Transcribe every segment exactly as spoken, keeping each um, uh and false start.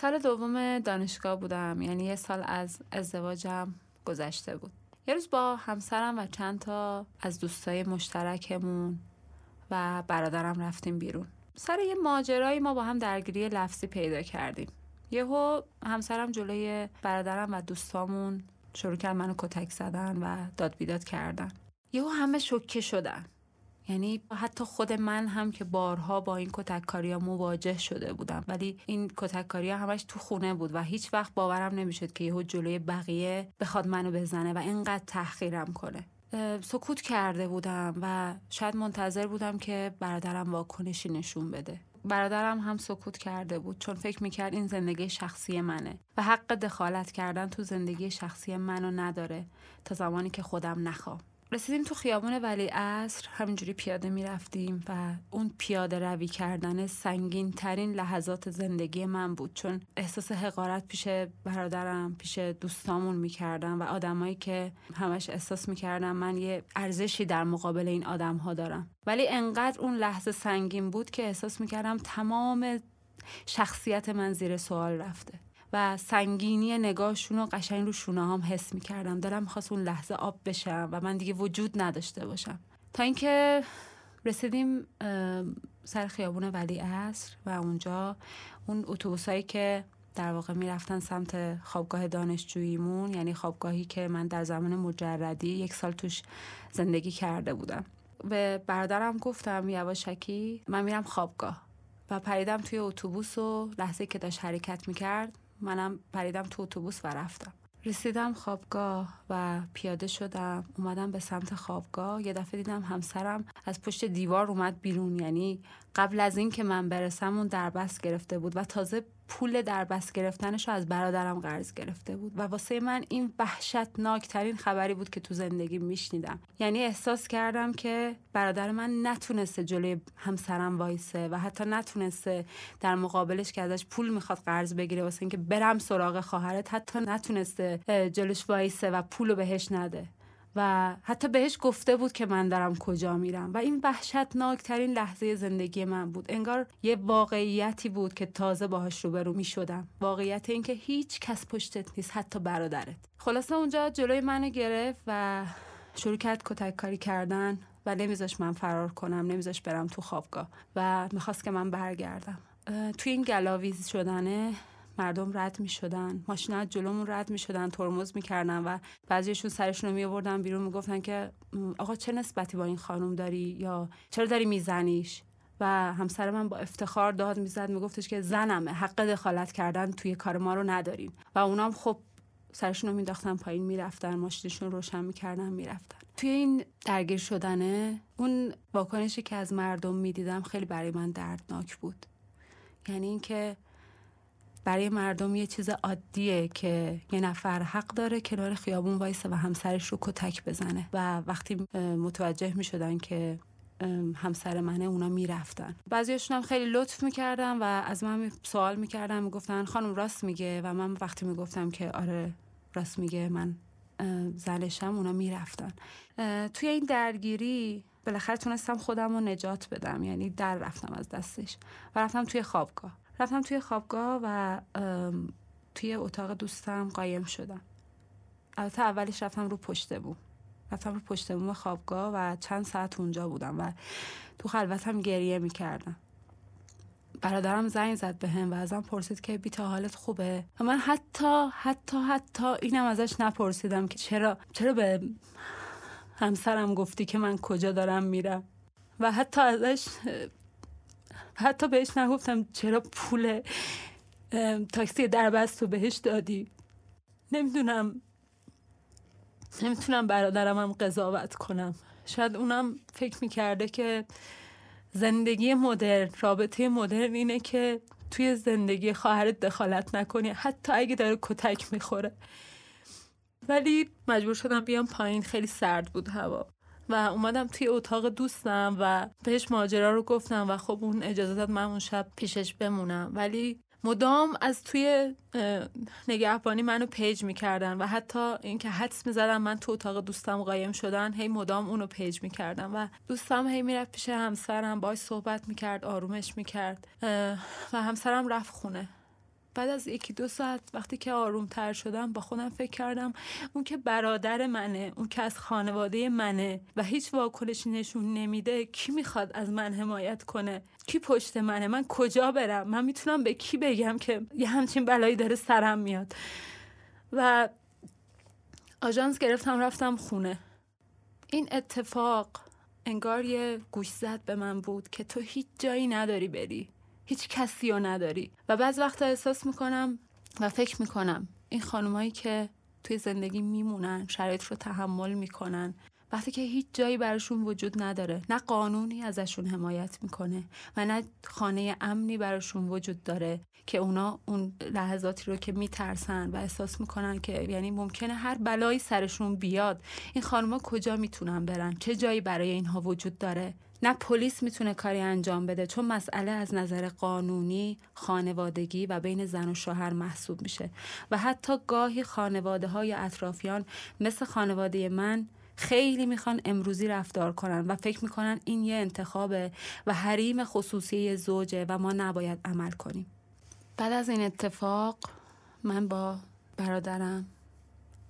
سال دوم دانشگاه بودم، یعنی یه سال از ازدواجم گذشته بود. یه روز با همسرم و چند تا از دوستای مشترکمون و برادرم رفتیم بیرون. سر یه ماجرایی ما با هم درگیری لفظی پیدا کردیم. یهو همسرم جلوی برادرم و دوستامون شروع کرد منو کتک زدن و داد بیداد کردن. یهو همه شوکه شدن. یعنی حتی خود من هم که بارها با این کتککاری‌ها مواجه شده بودم، ولی این کتککاری‌ها همش تو خونه بود و هیچ وقت باورم نمیشد که یهو جلوی بقیه بخواد منو بزنه و اینقدر تحقیرم کنه. سکوت کرده بودم و شاید منتظر بودم که برادرم واکنشی نشون بده. برادرم هم سکوت کرده بود، چون فکر میکرد این زندگی شخصی منه و حق دخالت کردن تو زندگی شخصی منو نداره تا زمانی که خودم نخوام. رسیدیم تو خیابون ولیعصر، همینجوری پیاده میرفتیم و اون پیاده روی کردن سنگین ترین لحظات زندگی من بود، چون احساس حقارت پیش برادرم، پیش دوستامون میکردم و آدمایی که همش احساس میکردم من یه ارزشی در مقابل این آدم‌ها دارم. ولی انقدر اون لحظه سنگین بود که احساس میکردم تمام شخصیت من زیر سوال رفته و سنگینی نگاهشون و قشنگ رو شونه‌هام حس می‌کردم. دلم می‌خواست اون لحظه آب بشم و من دیگه وجود نداشته باشم. تا اینکه رسیدیم سر خیابون ولیعصر و اونجا اون اتوبوسایی که در واقع می‌رفتن سمت خوابگاه دانشجوییمون، یعنی خوابگاهی که من در زمان مجردی یک سال توش زندگی کرده بودم، به برادرم گفتم یواشکی من میرم خوابگاه و پریدم توی اتوبوس و لحظه که داشت حرکت می‌کرد منم پریدم تو اتوبوس و رفتم. رسیدم خوابگاه و پیاده شدم، اومدم به سمت خوابگاه. یه دفعه دیدم همسرم از پشت دیوار اومد بیرون، یعنی قبل از این که من برسم اون دربست گرفته بود و تازه پول دربست گرفتنش رو از برادرم قرض گرفته بود و واسه من این وحشتناکترین خبری بود که تو زندگی میشنیدم. یعنی احساس کردم که برادر من نتونسته جلوی همسرم وایسه و حتی نتونسته در مقابلش که ازش پول میخواد قرض بگیره واسه اینکه برم سراغ خواهرت، حتی نتونسته جلوش وایسه و پولو بهش نده و حتی بهش گفته بود که من دارم کجا میرم. و این وحشتناکترین لحظه زندگی من بود. انگار یه واقعیتی بود که تازه باهاش روبرو میشدم، واقعیت این که هیچ کس پشتت نیست، حتی برادرت. خلاصه اونجا جلوی منو گرفت و شروع کرد کتک کاری کردن و نمیذاش من فرار کنم، نمیذاش برم تو خوابگاه و میخواست که من برگردم. توی این گلاویز شدنه مردم رد می شدن، ماشینا جلومون رد می شدن، ترمز می کردن و بعضیشون سرشون رو می آوردن بیرون، می گفتن که آقا چه نسبتی با این خانم داری یا چرا داری می زنیش؟ و همسر من با افتخار داد می زد، می گفتش که زنمه، حق دخالت کردن توی کار ما رو ندارین. و اونام خب سرشون رو می داختن پایین، می رفتن ماشینشون روشن می کردن، می رفتن. توی این درگیر شدنه اون واکنشی که از مردم می دیدم خیلی برای من دردناک بود. یعنی اینکه برای مردم یه چیز عادیه که یه نفر حق داره کنار خیابون وایسه و همسرش رو کتک بزنه و وقتی متوجه می شدن که همسر منه اونا می رفتن. بعضیشون هم خیلی لطف می کردن و از من سوال می کردن، می گفتن خانم راست میگه و من وقتی می گفتم که آره راست میگه من زنشم، اونا می رفتن. توی این درگیری بالاخره تونستم خودم رو نجات بدم، یعنی در رفتم از دستش و رفتم توی خوابگاه. رفتم توی خوابگاه و توی اتاق دوستم قایم شدم. البته اولش رفتم رو پشت بوم. رفتم رو پشت بوم خوابگاه و چند ساعت اونجا بودم و تو خلوتم گریه میکردم. برادرم زنگ زد بهم و ازم پرسید که بیتا حالت خوبه؟ و من حتی حتی حتی اینم ازش نپرسیدم که چرا چرا به همسرم گفتی که من کجا دارم میرم؟ و حتی ازش حتی بهش نگفتم چرا پول تاکسی دربست رو بهش دادی. نمیدونم نمیتونم برادرم هم قضاوت کنم، شاید اونم فکر میکرده که زندگی مدرن، رابطه مدرن اینه که توی زندگی خواهرت دخالت نکنی، حتی اگه داره کتک میخوره. ولی مجبور شدم بیام پایین، خیلی سرد بود هوا و اومدم توی اتاق دوستم و بهش ماجرا رو گفتم و خب اون اجازه داد من اون شب پیشش بمونم، ولی مدام از توی نگهبانی منو پیج میکردن و حتی اینکه حدس میزدن من تو اتاق دوستم قایم شدن، هی مدام اونو پیج میکردن و دوستم هی میرفت پیش همسرم، باهاش صحبت میکرد، آرومش میکرد و همسرم رفت خونه بعد از یکی دو ساعت وقتی که آرومتر شدم با خودم فکر کردم اون که برادر منه، اون که از خانواده منه و هیچ واکنشی نشون نمیده، کی میخواد از من حمایت کنه؟ کی پشت منه؟ من کجا برم؟ من میتونم به کی بگم که یه همچین بلایی داره سرم میاد؟ و آژانس گرفتم رفتم خونه. این اتفاق انگار یه گوش زد به من بود که تو هیچ جایی نداری بری، هیچ کسی رو نداری. و بعض وقتا احساس میکنم و فکر میکنم این خانومایی که توی زندگی میمونن، شرایط رو تحمل میکنن، وقتی که هیچ جایی براشون وجود نداره، نه قانونی ازشون حمایت میکنه و نه خانه امنی براشون وجود داره که اونا اون لحظاتی رو که میترسن و احساس میکنن که یعنی ممکنه هر بلایی سرشون بیاد، این خانوما کجا میتونن برن؟ چه جایی برای اینها وجود داره؟ نه پلیس میتونه کاری انجام بده چون مسئله از نظر قانونی خانوادگی و بین زن و شوهر محسوب میشه و حتی گاهی خانواده‌های اطرافیان مثل خانواده من خیلی میخوان امروزی رفتار کنن و فکر میکنن این یه انتخابه و حریم خصوصی زوجه و ما نباید عمل کنیم. بعد از این اتفاق من با برادرم،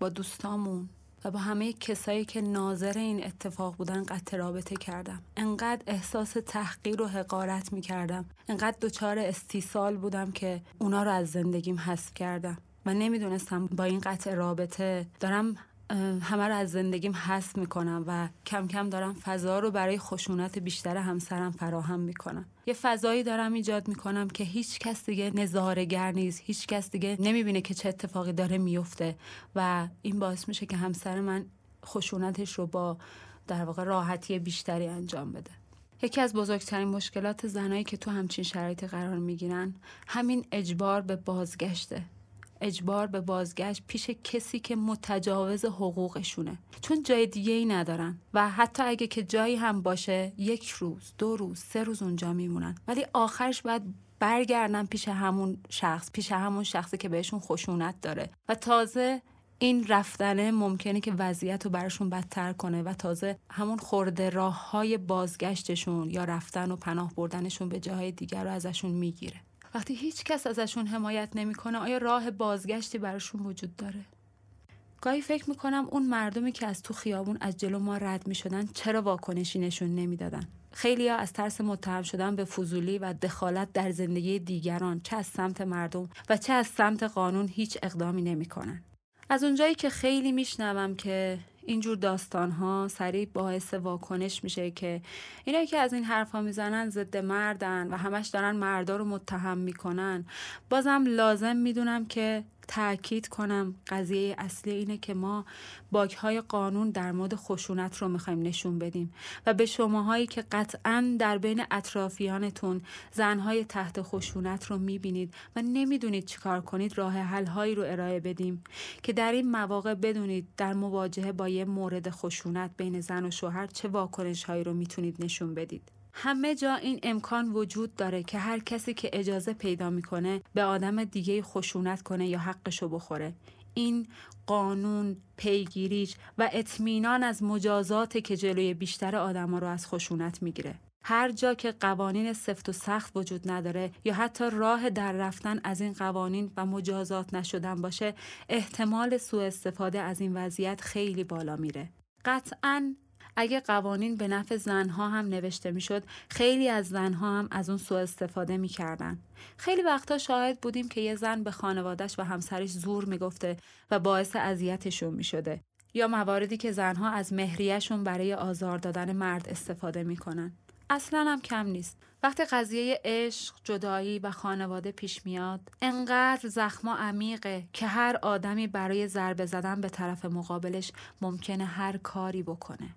با دوستامون و با همه کسایی که ناظر این اتفاق بودن قطع رابطه کردم. انقدر احساس تحقیر و حقارت میکردم، انقدر دچار استیصال بودم که اونا رو از زندگیم حذف کردم و نمیدونستم با این قطع رابطه دارم همه رو از زندگیم حذف میکنم و کم کم دارم فضا رو برای خشونت بیشتر همسرم فراهم میکنم. یه فضایی دارم ایجاد میکنم که هیچ کس دیگه نظاره‌گر نیست، هیچ کس دیگه نمیبینه که چه اتفاقی داره میفته و این باعث میشه که همسر من خشونتش رو با در واقع راحتی بیشتری انجام بده. یکی از بزرگترین مشکلات زنایی که تو همچین شرایطی قرار میگیرن همین اجبار به بازگشته. اجبار به بازگشت پیش کسی که متجاوز حقوقشونه، چون جای دیگه ای ندارن و حتی اگه که جایی هم باشه یک روز دو روز سه روز اونجا میمونن ولی آخرش باید برگردن پیش همون شخص، پیش همون شخصی که بهشون خشونت داره و تازه این رفتنه ممکنه که وضعیت رو براشون بدتر کنه و تازه همون خورده راه های بازگشتشون یا رفتن و پناه بردنشون به جاهای دیگر رو ازشون میگیره. وقتی هیچ کس ازشون حمایت نمیکنه، آیا راه بازگشتی براشون وجود داره؟ گاهی فکر میکنم اون مردمی که از تو خیابون از جلو ما رد میشدن چرا واکنشی نشون نمیدادن؟ خیلی‌ها از ترس متهم شدن به فضولی و دخالت در زندگی دیگران، چه از سمت مردم و چه از سمت قانون، هیچ اقدامی نمیکنن. از اونجایی که خیلی میشنوم که اینجور داستان‌ها سریع باعث واکنش میشه که اینایی که از این حرفا میزنن ضد مردن و همش دارن مردا رو متهم میکنن، بازم لازم میدونم که تأکید کنم قضیه اصلی اینه که ما باگ‌های قانون در مورد خشونت رو میخوایم نشون بدیم و به شماهایی که قطعاً در بین اطرافیانتون زنهای تحت خشونت رو میبینید و نمیدونید چیکار کنید، راه حل‌هایی رو ارائه بدیم که در این مواقع بدونید در مواجهه با یه مورد خشونت بین زن و شوهر چه واکنش‌هایی رو میتونید نشون بدید. همه جا این امکان وجود داره که هر کسی که اجازه پیدا میکنه به آدم دیگه خشونت کنه یا حقشو بخوره. این قانون، پیگیریش و اطمینان از مجازاته که جلوی بیشتر آدما رو از خشونت میگیره. هر جا که قوانین سفت و سخت وجود نداره یا حتی راه در رفتن از این قوانین و مجازات نشدن باشه، احتمال سوء استفاده از این وضعیت خیلی بالا میره. قطعاً اگه قوانین به نفع زنها هم نوشته میشد، خیلی از زنها هم از اون سوء استفاده میکردن. خیلی وقتا شاهد بودیم که یه زن به خانوادهش و همسرش زور میگفته و باعث اذیتشون میشده، یا مواردی که زنها از مهریهشون برای آزار دادن مرد استفاده میکنن. اصلا هم کم نیست. وقتی قضیه عشق، جدایی و خانواده پیش میاد، انقدر زخما عمیقه که هر آدمی برای ضربه زدن به طرف مقابلش ممکنه هر کاری بکنه.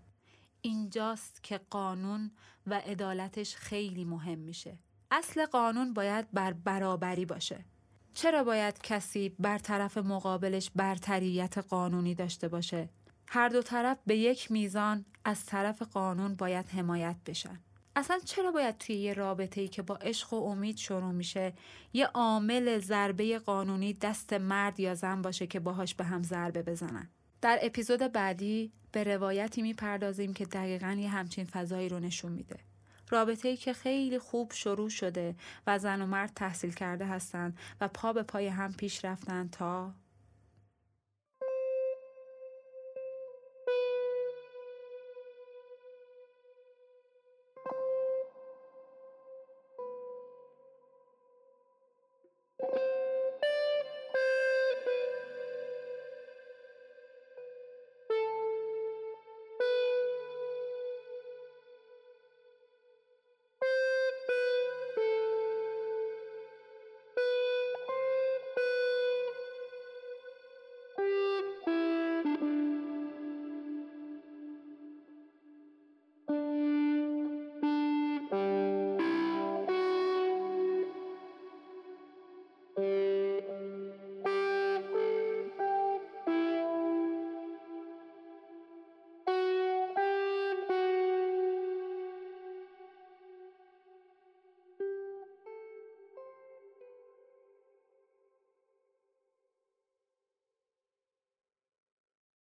اینجاست که قانون و عدالتش خیلی مهم میشه. اصل قانون باید بر برابری باشه. چرا باید کسی بر طرف مقابلش برتریت قانونی داشته باشه؟ هر دو طرف به یک میزان از طرف قانون باید حمایت بشن. اصلا چرا باید توی یه رابطه‌ای که با عشق و امید شروع میشه یه عامل ضربه قانونی دست مرد یا زن باشه که باهاش به هم ضربه بزنن؟ در اپیزود بعدی به روایتی میپردازیم که دقیقاً یه همچین فضایی رو نشون میده. رابطه‌ای که خیلی خوب شروع شده و زن و مرد تحصیل کرده هستند و پا به پای هم پیش رفتن تا